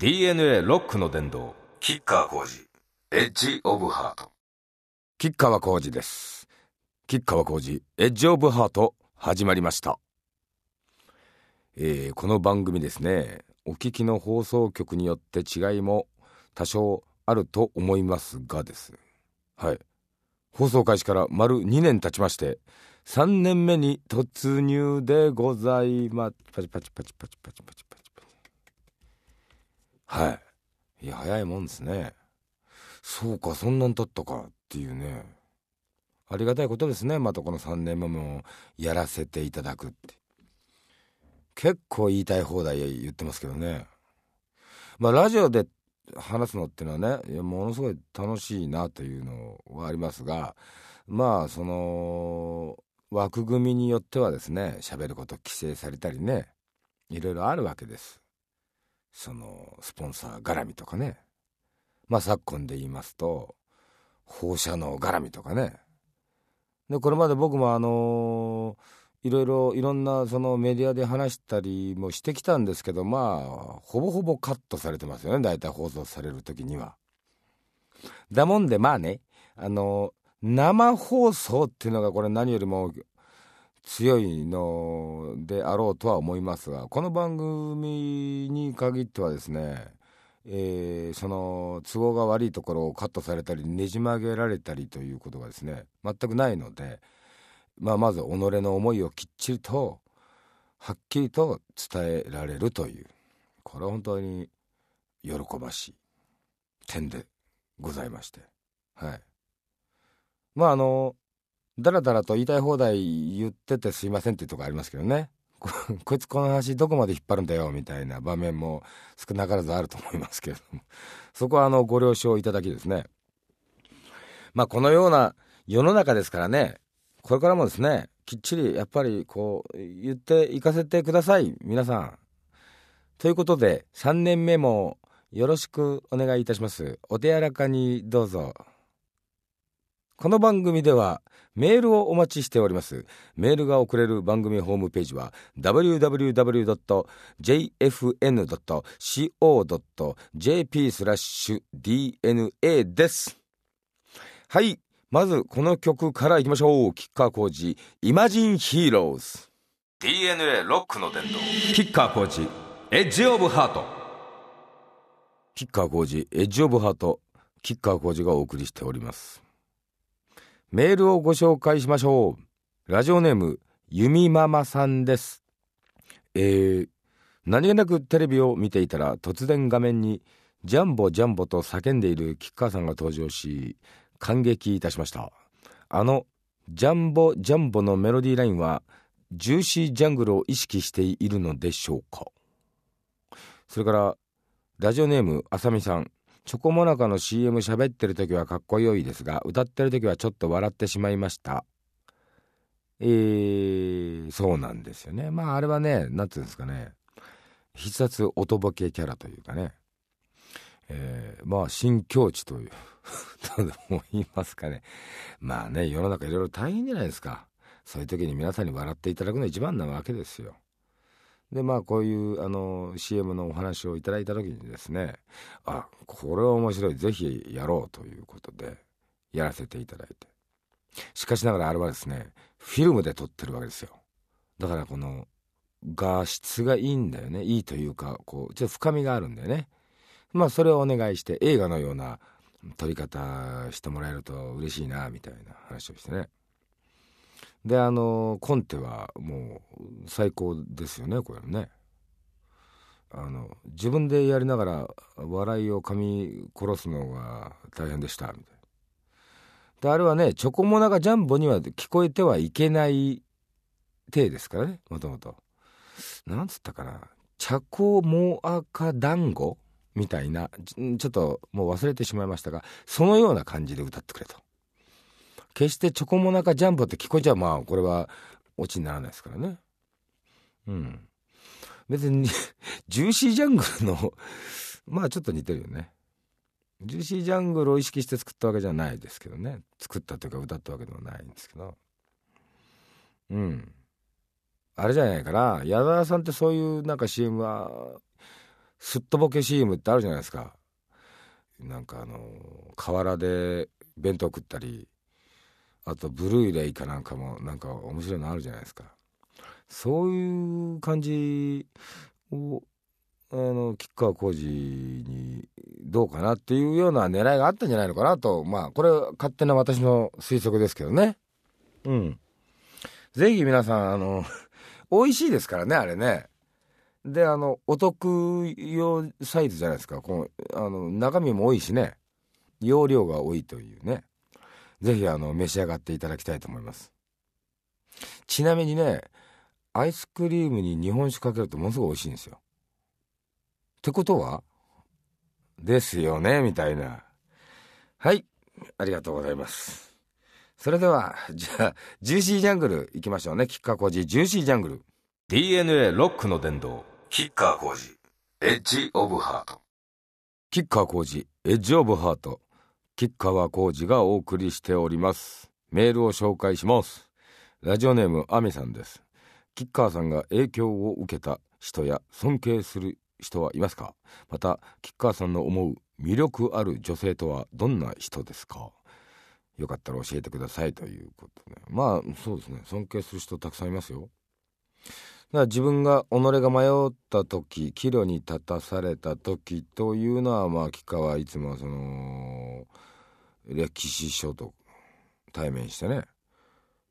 DNA ロックの殿堂吉川晃司エッジオブハート。吉川晃司です。吉川晃司エッジオブハート始まりました。この番組ですね、お聞きの放送局によって違いも多少あると思いますがです、はい、放送開始から丸2年経ちまして3年目に突入でございます。パチパチパチパチパチパチパチ。はい。いや、早いもんですね。そうか、そんなん経ったかっていうね。ありがたいことですね。またこの3年目もやらせていただくって。結構言いたい放題言ってますけどね。まあラジオで話すのってのはね、いやものすごい楽しいなというのはありますが、まあその枠組みによってはですね、喋ること規制されたりね、いろいろあるわけです。そのスポンサー絡みとかね、まあ昨今で言いますと放射能絡みとかね。でこれまで僕もいろんなそのメディアで話したりもしてきたんですけど、まあほぼほぼカットされてますよね、大体放送される時には。だもんでまあね、生放送っていうのがこれ何よりも強いのであろうとは思いますが、この番組に限ってはですね、その都合が悪いところをカットされたりねじ曲げられたりということがですね全くないので、まあ、まず己の思いをきっちりとはっきりと伝えられるという、これは本当に喜ばしい点でございまして、はい、まあだらだらと言いたい放題言っててすいませんっていうとこありますけどね。 こいつこの話どこまで引っ張るんだよみたいな場面も少なからずあると思いますけれども、そこはご了承いただきですね。まあこのような世の中ですからね、これからもですねきっちりやっぱりこう言っていかせてください皆さん。ということで3年目もよろしくお願いいたします。お手柔らかにどうぞ。この番組ではメールをお待ちしております。メールが送れる番組ホームページは www.jfn.co.jp/DNA です。はい、まずこの曲からいきましょう。吉川晃司イマジンヒーローズ。 DNA ロックの殿堂吉川晃司エッジオブハート。吉川晃司エッジオブハート、吉川晃司がお送りしております。メールをご紹介しましょう。ラジオネームゆみママさんです。何気なくテレビを見ていたら突然画面にジャンボジャンボと叫んでいる吉川さんが登場し感激いたしました。あのジャンボジャンボのメロディーラインはジューシージャングルを意識しているのでしょうか。それからラジオネームあさみさん。チョコモナカの CM 喋ってる時はかっこよいですが、歌ってる時はちょっと笑ってしまいました。そうなんですよね。まああれはね、なんていうんですかね、必殺音ボケキャラというかね、まあ新境地というとでも言いますかね。まあね、世の中いろいろ大変じゃないですか。そういう時に皆さんに笑っていただくのが一番なわけですよ。でまあこういうCM のお話をいただいた時にですね、あ、これは面白い、ぜひやろうということでやらせていただいて、しかしながらあれはですねフィルムで撮ってるわけですよ。だからこの画質がいいんだよね。いいというかこうちょっと深みがあるんだよね。まあそれをお願いして映画のような撮り方してもらえると嬉しいなみたいな話をしてね。でコンテはもう最高ですよね、これね。自分でやりながら笑いを噛み殺すのが大変でしたみたいな。であれはねチョコモナカジャンボには聞こえてはいけない体ですからね。もともとなんつったかな、チャコモアカ団子みたいな、ちょっともう忘れてしまいましたが、そのような感じで歌ってくれと。決してチョコモナカジャンボって聞こえちゃう、まあこれはオチにならないですからね。うん。別にジューシージャングルのまあちょっと似てるよね。ジューシージャングルを意識して作ったわけじゃないですけどね。作ったというか歌ったわけでもないんですけど。うん。あれじゃないかな。矢沢さんってそういうなんか CM はすっとぼけ CM ってあるじゃないですか。なんか河原で弁当食ったり、あとブルーレイかなんかもなんか面白いのあるじゃないですか。そういう感じを吉川晃司にどうかなっていうような狙いがあったんじゃないのかなと、まあこれは勝手な私の推測ですけどね。うん。ぜひ皆さん美味しいですからねあれね。でお得用サイズじゃないですか。この中身も多いしね、容量が多いというね。ぜひ召し上がっていただきたいと思います。ちなみにね、アイスクリームに日本酒かけるとものすごい美味しいんですよ。ってことはですよねみたいな。はい、ありがとうございます。それではじゃあジューシージャングルいきましょうね。吉川晃司ジューシージャングル、 DNA ロックの殿堂吉川晃司エッジオブハート。吉川晃司エッジオブハート、吉川晃司がお送りしております。メールを紹介します。ラジオネームアミさんです。吉川さんが影響を受けた人や尊敬する人はいますか？また吉川さんの思う魅力ある女性とはどんな人ですか？よかったら教えてくださいということね。まあそうですね、尊敬する人たくさんいますよ。だから自分が己が迷った時、岐路に立たされた時というのは、まあ吉川はいつも歴史書と対面してね、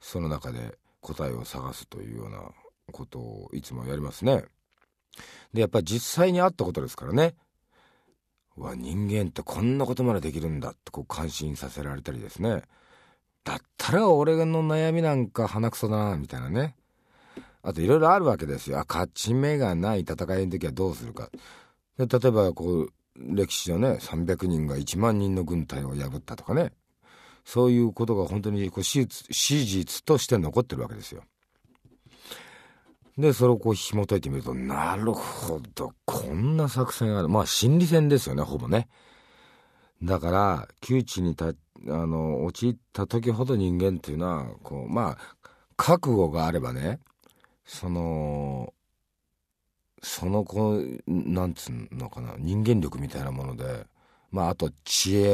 その中で答えを探すというようなことをいつもやりますね。でやっぱり実際にあったことですからね。うわ、人間ってこんなことまでできるんだってこう感心させられたりですね。だったら俺の悩みなんか鼻くそだなみたいなね。あといろいろあるわけですよ。勝ち目がない戦いの時はどうするか。で例えばこう歴史のね300人が1万人の軍隊を破ったとかね、そういうことが本当にこう史実として残ってるわけですよ。でそれをこう紐解いてみると、なるほどこんな作戦がある。まあ心理戦ですよね、ほぼね。だから窮地に陥った時ほど人間っていうのはこう、まあ覚悟があればね、そのこうなんつうのかな、人間力みたいなもので、まああと知恵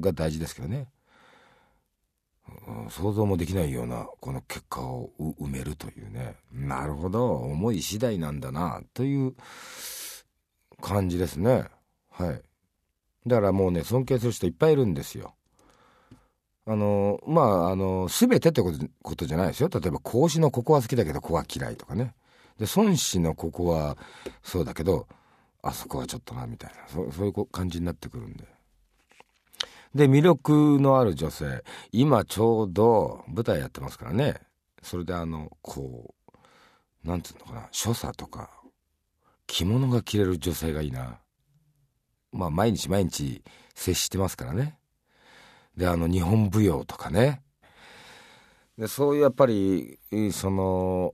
が大事ですけどね、想像もできないようなこの結果を埋めるというね。なるほど思い次第なんだなという感じですね。はい、だからもうね尊敬する人いっぱいいるんですよ。全てってことじゃないですよ。例えば孔子のここは好きだけどここは嫌いとかね。で孫子のここはそうだけどあそこはちょっとなみたいな、そういう感じになってくるんで。で魅力のある女性、今ちょうど舞台やってますからね。それでこうなんつうのかな、所作とか着物が着れる女性がいいな。まあ毎日接してますからね。で日本舞踊とかね。でそういうやっぱり持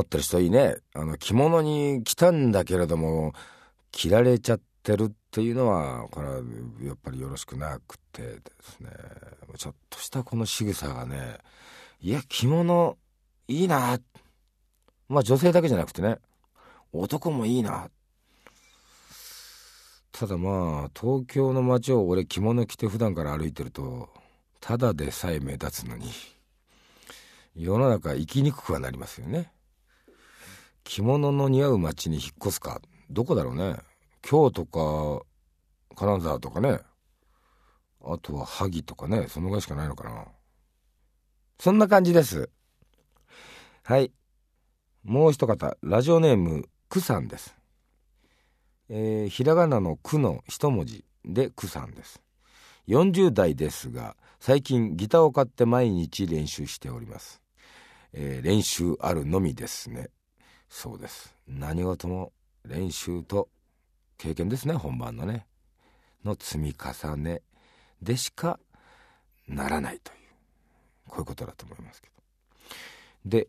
ってる人いいね。着物に着たんだけれども着られちゃってるっていうのはこれはやっぱりよろしくなくてですね、ちょっとしたこの仕草がね、いや着物いいな、まあ女性だけじゃなくてね男もいいな。ただまあ東京の街を俺着物着て普段から歩いてるとただでさえ目立つのに世の中生きにくくはなりますよね。着物の似合う街に引っ越すか、どこだろうね。京都か金沢とかね、あとは萩とかね、そのぐらいしかないのかな。そんな感じです。はい、もう一方ラジオネームくさんです。ひらがなのくの一文字でくさんです。40代ですが最近ギターを買って毎日練習しております。練習あるのみですね。そうです、何事も練習と経験ですね。本番のねの積み重ねでしかならないという、こういうことだと思いますけど。で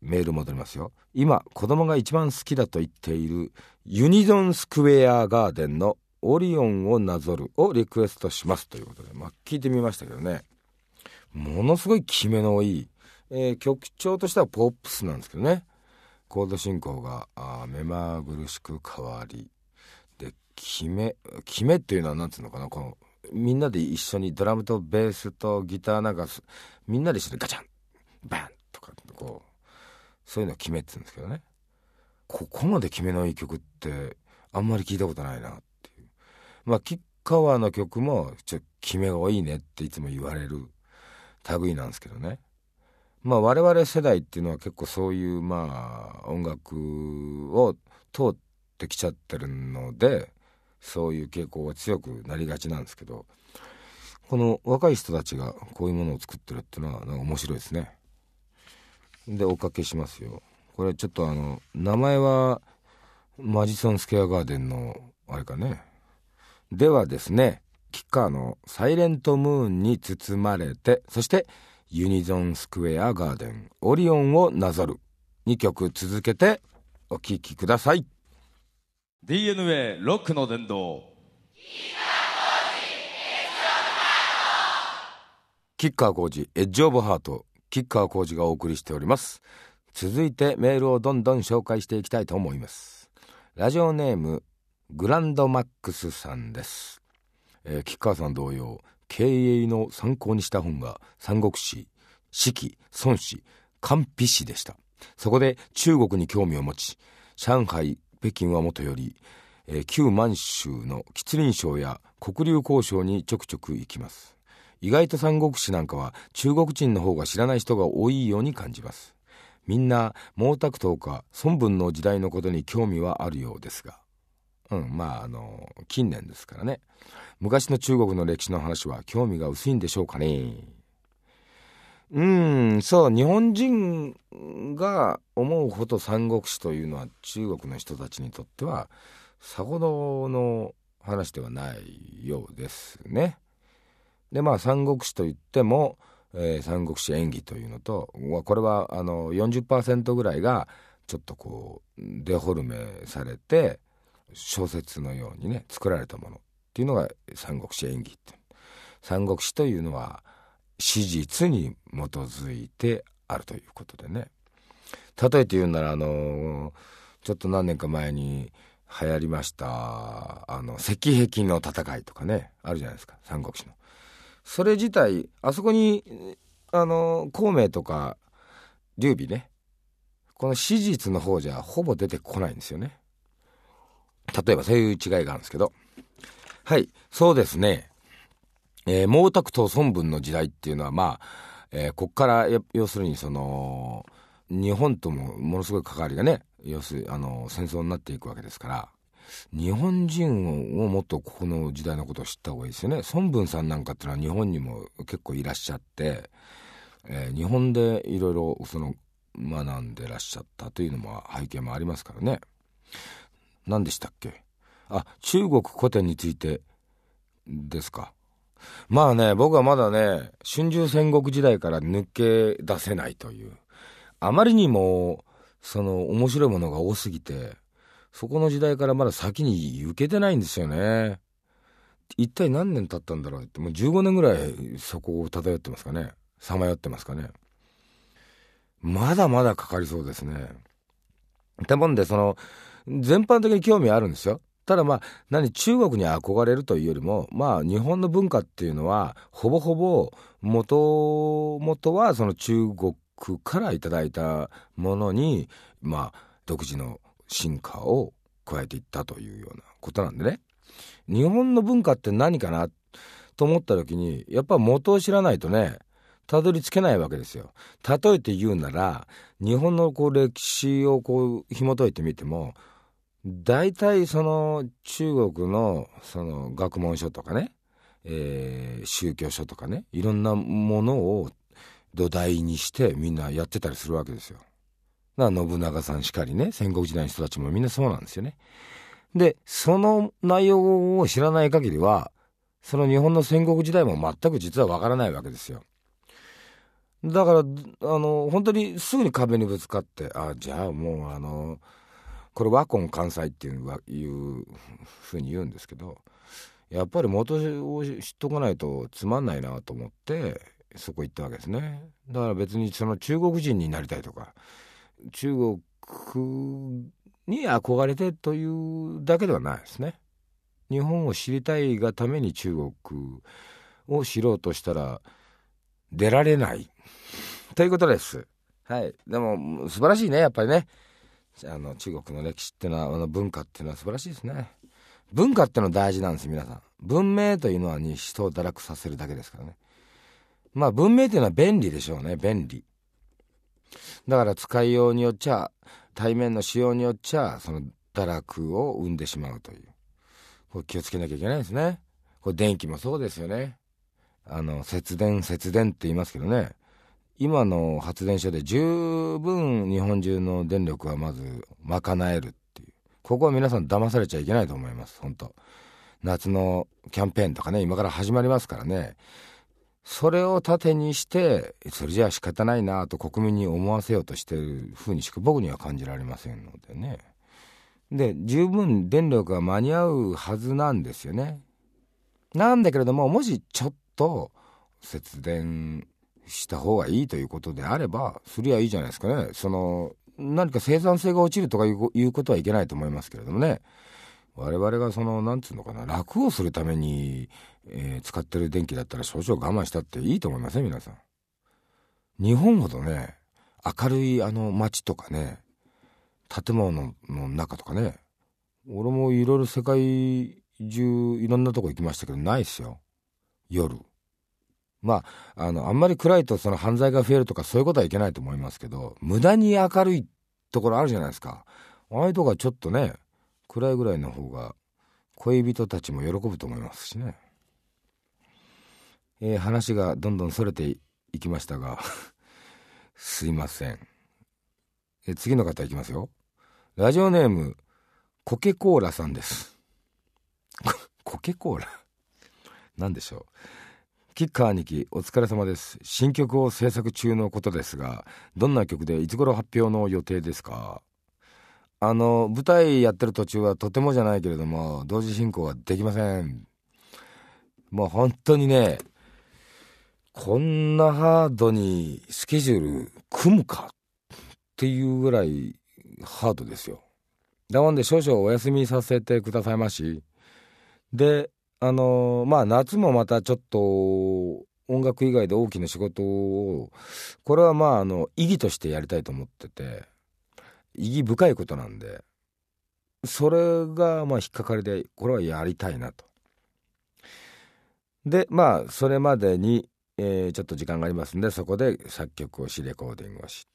メール戻りますよ。今子供が一番好きだと言っているユニゾンスクエアガーデンのオリオンをなぞるをリクエストしますということで、まあ聞いてみましたけどね、ものすごいキメのいい、曲調としてはポップスなんですけどね、コード進行が目まぐるしく変わり、決めっていうのはなんつうのかな、このみんなで一緒にドラムとベースとギターなんかみんなで一緒にガチャンバンとかこうそういうのを決めって言うんですけどね、ここまで決めない曲ってあんまり聞いたことないなっていう。まあ吉川の曲も決めが多いねっていつも言われる類なんですけどね。まあ我々世代っていうのは結構そういうまあ音楽を通ってきちゃってるのでそういう傾向が強くなりがちなんですけど、この若い人たちがこういうものを作ってるっていうのはなんか面白いですね。でおかけしますよ。これちょっと名前はマジソンスケアガーデンのあれかね。ではですね、吉川のサイレントムーンに包まれて、そしてユニゾンスクエアガーデンオリオンをなぞる2曲続けてお聴きください。DNA ロックの殿堂吉川浩司エッジオブハート、吉川浩司がお送りしております。続いてメールをどんどん紹介していきたいと思います。ラジオネームグランドマックスさんです。吉川さん同様経営の参考にした本が三国志、史記、孫子、韓非子でした。そこで中国に興味を持ち、上海、北京はもとより、旧満州の吉林省や黒竜江省にちょくちょく行きます。意外と三国志なんかは中国人の方が知らない人が多いように感じます。みんな毛沢東か孫文の時代のことに興味はあるようですが、まあ近年ですからね。昔の中国の歴史の話は興味が薄いんでしょうかね。そう、日本人が思うほど三国志というのは中国の人たちにとってはさほどの話ではないようですね。でまあ三国志といっても、三国志演義というのと、これは40% ぐらいがちょっとこうデフォルメされて小説のようにね作られたものっていうのが三国志演義って。三国志というのは史実に基づいてあるということでね。例えて言うならちょっと何年か前に流行りました石壁の戦いとかね、あるじゃないですか三国志の。それ自体あそこに孔明とか劉備ね、この史実の方じゃほぼ出てこないんですよね。例えばそういう違いがあるんですけど、はい、そうですね。毛沢東孫文の時代っていうのはまあ、こっから要するにその日本ともものすごい関わりがね、要するに戦争になっていくわけですから、日本人をもっとここの時代のことを知った方がいいですよね。孫文さんなんかっていうのは日本にも結構いらっしゃって、日本でいろいろその学んでらっしゃったというのも背景もありますからね。何でしたっけ？中国古典についてですか。まあね、僕はまだね春秋戦国時代から抜け出せないという、あまりにもその面白いものが多すぎてそこの時代からまだ先に行けてないんですよね。一体何年経ったんだろうって、もう15年ぐらいそこを漂ってますかね、さまよってますかね。まだまだかかりそうですね。ってもんでその全般的に興味あるんですよ。ただまあ中国に憧れるというよりも、まあ日本の文化っていうのはほぼほぼ元々はその中国からいただいたものにまあ独自の進化を加えていったというようなことなんでね。日本の文化って何かなと思った時にやっぱ元を知らないとねたどり着けないわけですよ。例えて言うなら日本のこう歴史をこう紐解いてみても大体その中国のその学問書とかね、宗教書とかね、いろんなものを土台にしてみんなやってたりするわけですよ。信長さんしかりね、戦国時代の人たちもみんなそうなんですよね。でその内容を知らない限りはその日本の戦国時代も全く実はわからないわけですよ。だから本当にすぐに壁にぶつかって、じゃあもうこれ和魂関西っていうふうに言うんですけど、やっぱり元を知っとかないとつまんないなと思ってそこ行ったわけですね。だから別にその中国人になりたいとか中国に憧れてというだけではないですね。日本を知りたいがために中国を知ろうとしたら出られないということです。はい、でも素晴らしいね、やっぱりね。中国の歴史っていうのは、文化っていうのは素晴らしいですね。文化ってのは大事なんです、皆さん。文明というのはに人を堕落させるだけですからね。まあ文明というのは便利でしょうね、便利。だから使いようによっちゃ、対面の使用によっちゃ、その堕落を生んでしまうという。これ気をつけなきゃいけないですね。これ電気もそうですよね。節電って言いますけどね。今の発電所で十分日本中の電力はまず賄えるっていう、ここは皆さん騙されちゃいけないと思います。本当、夏のキャンペーンとかね、今から始まりますからね。それを盾にして、それじゃあ仕方ないなと国民に思わせようとしてる風にしか僕には感じられませんのでね。で、十分電力が間に合うはずなんですよね。なんだけれども、もしちょっと節電した方がいいということであれば、すりゃいいじゃないですかね。何か生産性が落ちるとかいうことはいけないと思いますけれどもね。我々が楽をするために、使ってる電気だったら少々我慢したっていいと思いますね、皆さん。日本ほどね、明るい街とかね、建物の中とかね、俺もいろいろ世界中いろんなとこ行きましたけど、ないっすよ、夜。まあ、あんまり暗いと犯罪が増えるとか、そういうことはいけないと思いますけど、無駄に明るいところあるじゃないですか。ああいうとこはちょっとね、暗いぐらいの方が恋人たちも喜ぶと思いますしね。話がどんどんそれていきましたがすいません。次の方いきますよ。ラジオネームコケコーラさんです。コケコーラなんでしょう。キッカー兄貴、お疲れ様です。新曲を制作中のことですが、どんな曲でいつ頃発表の予定ですか？舞台やってる途中はとてもじゃないけれども同時進行はできません。もう本当にね、こんなハードにスケジュール組むかっていうぐらいハードですよ。だもんで少々お休みさせてくださいまし。で、夏もまたちょっと音楽以外で大きな仕事を、これは意義としてやりたいと思ってて、意義深いことなんで、それが引っかかりで、これはやりたいなと。で、それまでに、ちょっと時間がありますんで、そこで作曲をし、レコーディングをし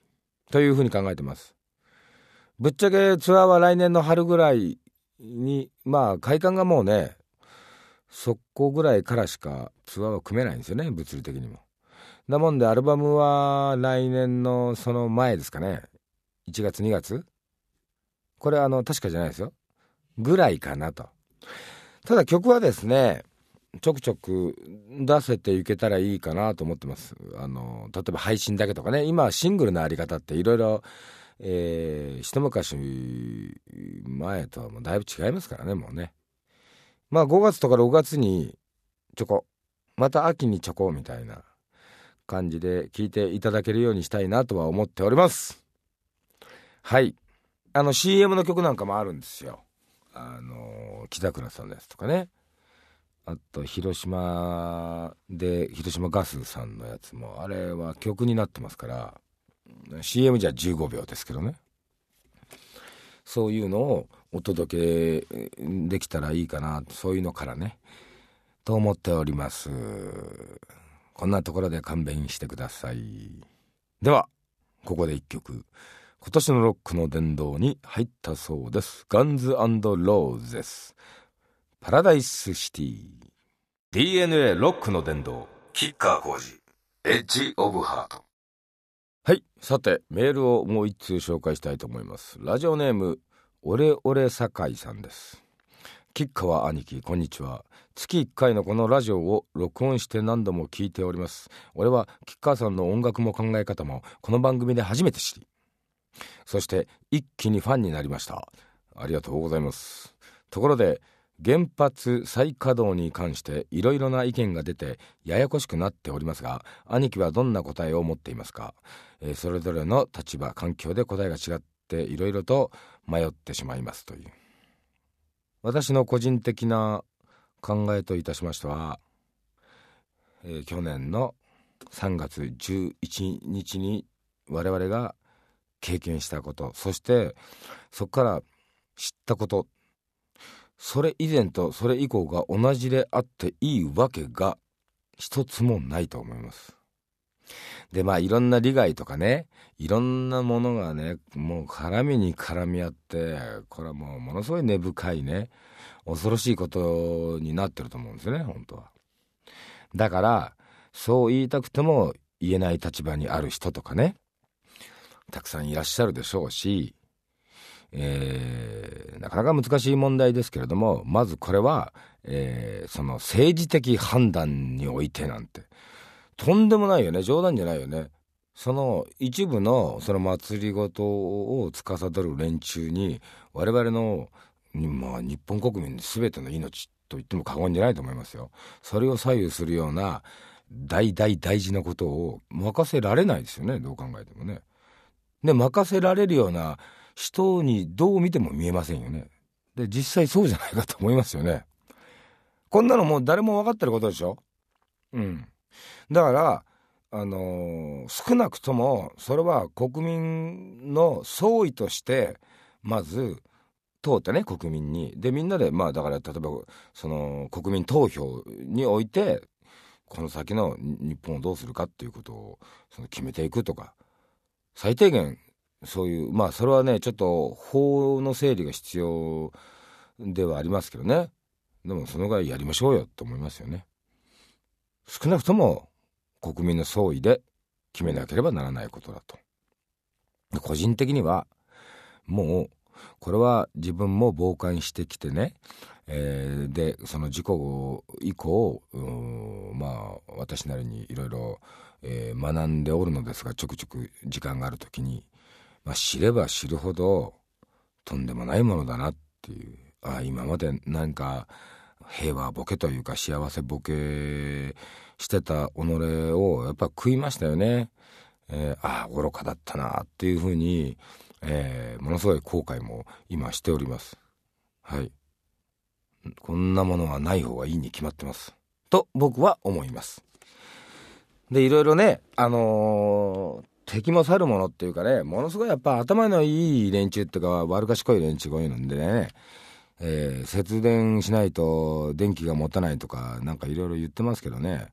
というふうに考えてます。ぶっちゃけツアーは来年の春ぐらいに、開館がもうね、そこぐらいからしかツアーは組めないんですよね、物理的にも。だもんでアルバムは来年のその前ですかね、1月2月、これ確かじゃないですよぐらいかなと。ただ曲はですね、ちょくちょく出せていけたらいいかなと思ってます。例えば配信だけとかね、今シングルのあり方っていろいろ一昔前とはもうだいぶ違いますからね、もうね。5月とか6月にちょこ、また秋にちょこみたいな感じで聞いていただけるようにしたいなとは思っております。はい、CM の曲なんかもあるんですよ。北倉さんのやつとかね、あと広島ガスさんのやつも、あれは曲になってますから、 CM じゃ15秒ですけどね、そういうのをお届けできたらいいかな、そういうのからねと思っております。こんなところで勘弁してください。ではここで一曲、今年のロックの殿堂に入ったそうです。ガンズ&ローゼス、パラダイスシティ。 DNA ロックの殿堂、キッカー浩司、エッジオブハート。はい、さてメールをもう一通紹介したいと思います。ラジオネームオレオレ酒井さんです。吉川兄貴、こんにちは。月1回のこのラジオを録音して何度も聞いております。俺は吉川さんの音楽も考え方もこの番組で初めて知り、そして一気にファンになりました。ありがとうございます。ところで原発再稼働に関していろいろな意見が出てややこしくなっておりますが、兄貴はどんな答えを持っていますか？それぞれの立場環境で答えが違っていろいろと迷ってしまいますという。私の個人的な考えといたしましては、去年の3月11日に我々が経験したこと、そしてそこから知ったこと、それ以前とそれ以降が同じであっていいわけが一つもないと思います。で、いろんな利害とかね、いろんなものがね、もう絡みに絡み合って、これはもうものすごい根深いね、恐ろしいことになってると思うんですよね、本当は。だからそう言いたくても言えない立場にある人とかね、たくさんいらっしゃるでしょうし、なかなか難しい問題ですけれども、まずこれは、その政治的判断においてなんてとんでもないよね、冗談じゃないよね。その一部のその祭りごとを司る連中に我々の、日本国民の全ての命と言っても過言じゃないと思いますよ。それを左右するような大事なことを任せられないですよね、どう考えてもね。で、任せられるような人にどう見ても見えませんよね。で、実際そうじゃないかと思いますよね。こんなのもう誰も分かってることでしょ。だから少なくともそれは国民の総意としてまず通ってね、国民に。で、みんなでだから例えばその国民投票においてこの先の日本をどうするかっていうことをその決めていくとか、最低限そういうそれはね、ちょっと法の整理が必要ではありますけどね。でもそのぐらいやりましょうよと思いますよね。少なくとも国民の総意で決めなければならないことだと。個人的にはもうこれは自分も傍観してきてね、でその事故以降私なりにいろいろ学んでおるのですが、ちょくちょく時間があるときに、知れば知るほどとんでもないものだなっていう。今までなんか平和ボケというか幸せボケしてた己をやっぱ食いましたよね。愚かだったなっていうふうに、ものすごい後悔も今しております。こんなものはない方がいいに決まってますと僕は思います。で、いろいろね、敵も去るものっていうかね、ものすごいやっぱ頭のいい連中っていうか悪賢い連中が多いのでね、節電しないと電気が持たないとかなんかいろいろ言ってますけどね、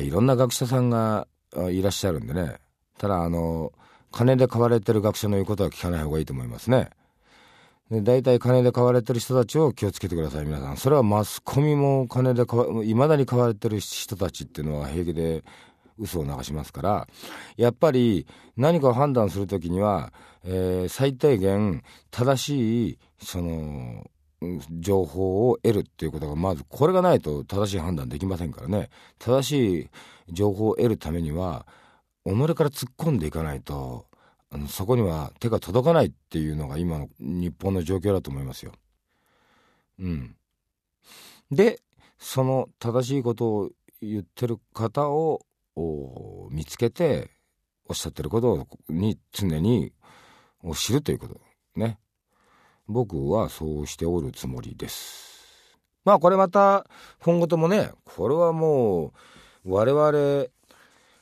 いろんな学者さんがいらっしゃるんでね。ただ金で買われてる学者の言うことは聞かない方がいいと思いますね。で、大体金で買われてる人たちを気をつけてください、皆さん。それはマスコミも金でいまだに買われてる人たちっていうのは平気で嘘を流しますから、やっぱり何かを判断するときには、最低限正しいその情報を得るっていうことが、まずこれがないと正しい判断できませんからね。正しい情報を得るためには己から突っ込んでいかないとそこには手が届かないっていうのが今の日本の状況だと思いますよ。で、その正しいことを言ってる方を見つけて、おっしゃってることに常に知るということね。僕はそうしておるつもりです。これまた今後ともね、これはもう我々、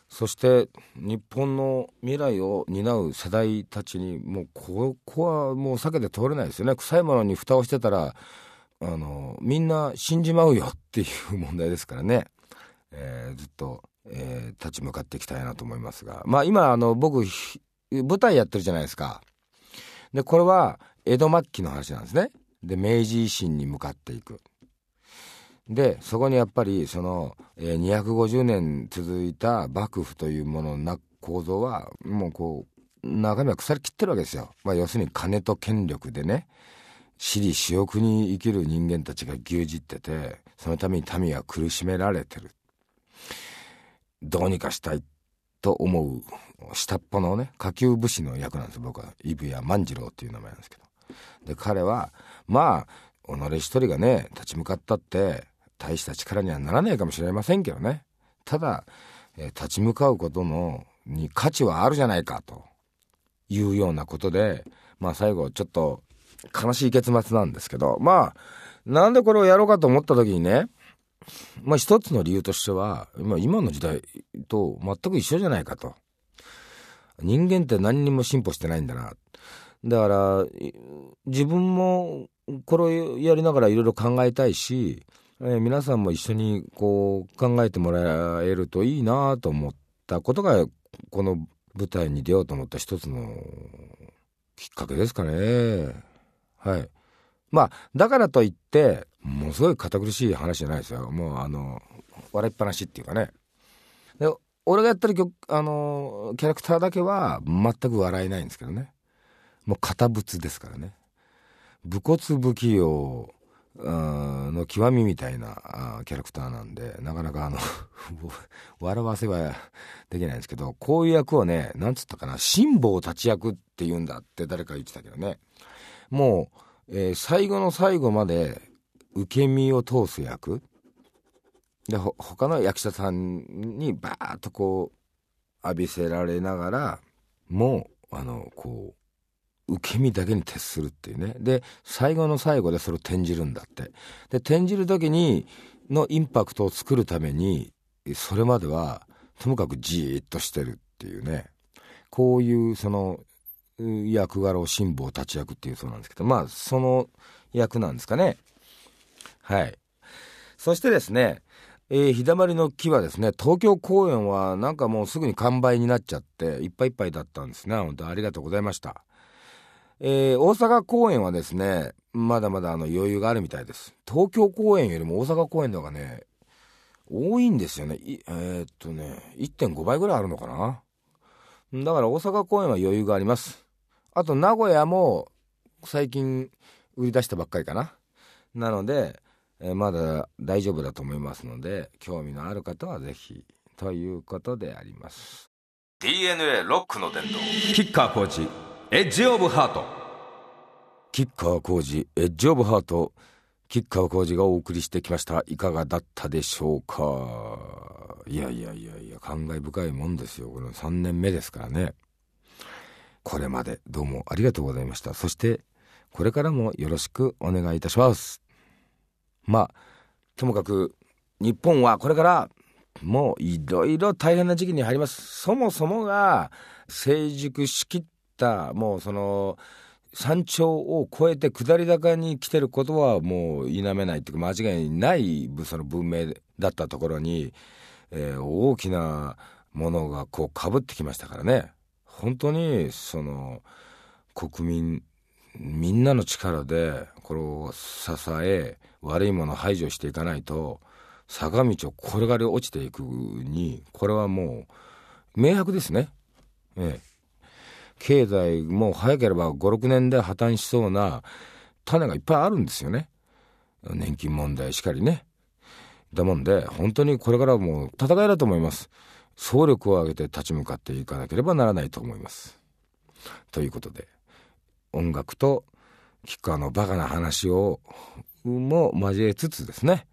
そして日本の未来を担う世代たちに、もうここはもう避けて通れないですよね。臭いものに蓋をしてたらみんな死んじまうよっていう問題ですからね。ずっと立ち向かっていきたいなと思いますが、今僕舞台やってるじゃないですか。で、これは江戸末期の話なんですね。で、明治維新に向かっていく。で、そこにやっぱりその、250年続いた幕府というものの構造はもう中身は腐りきってるわけですよ。要するに金と権力でね、私利私欲に生きる人間たちが牛耳ってて、そのために民は苦しめられてる。どうにかしたいと思う下っ端のね、下級武士の役なんです。僕は伊部屋万次郎っていう名前なんですけど、で、彼は己一人がね立ち向かったって大した力にはならないかもしれませんけどね、ただ、立ち向かうことに価値はあるじゃないかというようなことで、最後ちょっと悲しい結末なんですけど、まあなんでこれをやろうかと思った時にね、まあ一つの理由としては、今の時代と全く一緒じゃないかと。人間って何にも進歩してないんだな。だから自分もこれをやりながらいろいろ考えたいし、皆さんも一緒にこう考えてもらえるといいなと思ったことが、この舞台に出ようと思った一つのきっかけですかね。はい。まあだからといってものすごい堅苦しい話じゃないですよ。もう笑いっぱなしっていうかね。で俺がやってるキャラクターだけは全く笑えないんですけどね。もう堅物ですからね。武骨不器用の極みみたいなキャラクターなんで、なかなか笑わせはできないんですけど、こういう役をね、なんつったかな、辛抱立ち役って言うんだって誰か言ってたけどね、もう、最後の最後まで受け身を通す役で、他の役者さんにバーッとこう浴びせられながらもうこう受け身だけに徹するっていうね。で最後の最後でそれを転じるんだって。で転じる時にのインパクトを作るために、それまではともかくじーっとしてるっていうね、こういうその役柄を辛抱立ち役っていうそうなんですけど、まあその役なんですかね。はい。そしてですね、日だまりの木はですね、東京公演はなんかもうすぐに完売になっちゃっていっぱいいっぱいだったんですね。本当ありがとうございました。大阪公演はですね、まだまだ余裕があるみたいです。東京公演よりも大阪公演の方がね多いんですよね。1.5 倍ぐらいあるのかな。だから大阪公演は余裕があります。あと名古屋も最近売り出したばっかりかな。なので、まだ大丈夫だと思いますので、興味のある方はぜひということであります。 DNA ロックの伝道、キッカーコーチエッジオブハート。キッカー浩二エッジオブハート、キッカー浩二がお送りしてきました。いかがだったでしょうか。いや感慨深いもんですよ。これ3年目ですからね。これまでどうもありがとうございました。そしてこれからもよろしくお願いいたします。まあともかく日本はこれからもういろいろ大変な時期に入ります。そもそもが成熟しきってもうその山頂を越えて下り坂に来てることはもう否めないっていうか間違いないその文明だったところに、大きなものがこう被ってきましたからね。本当にその国民みんなの力でこれを支え、悪いものを排除していかないと坂道を転がり落ちていくに、これはもう明白ですね。経済も早ければ 5,6 年で破綻しそうな種がいっぱいあるんですよね。年金問題しかりね。だもんで本当にこれからもう戦いだと思います。総力を挙げて立ち向かっていかなければならないと思います。ということで、音楽とキッカーのバカな話をも交えつつですね、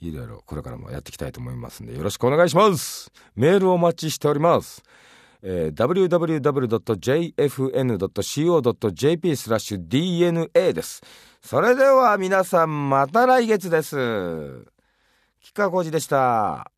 いろいろこれからもやっていきたいと思いますんで、よろしくお願いします。メールをお待ちしております。www.jfn.co.jp/DNA です。それでは皆さんまた来月です。吉川浩司でした。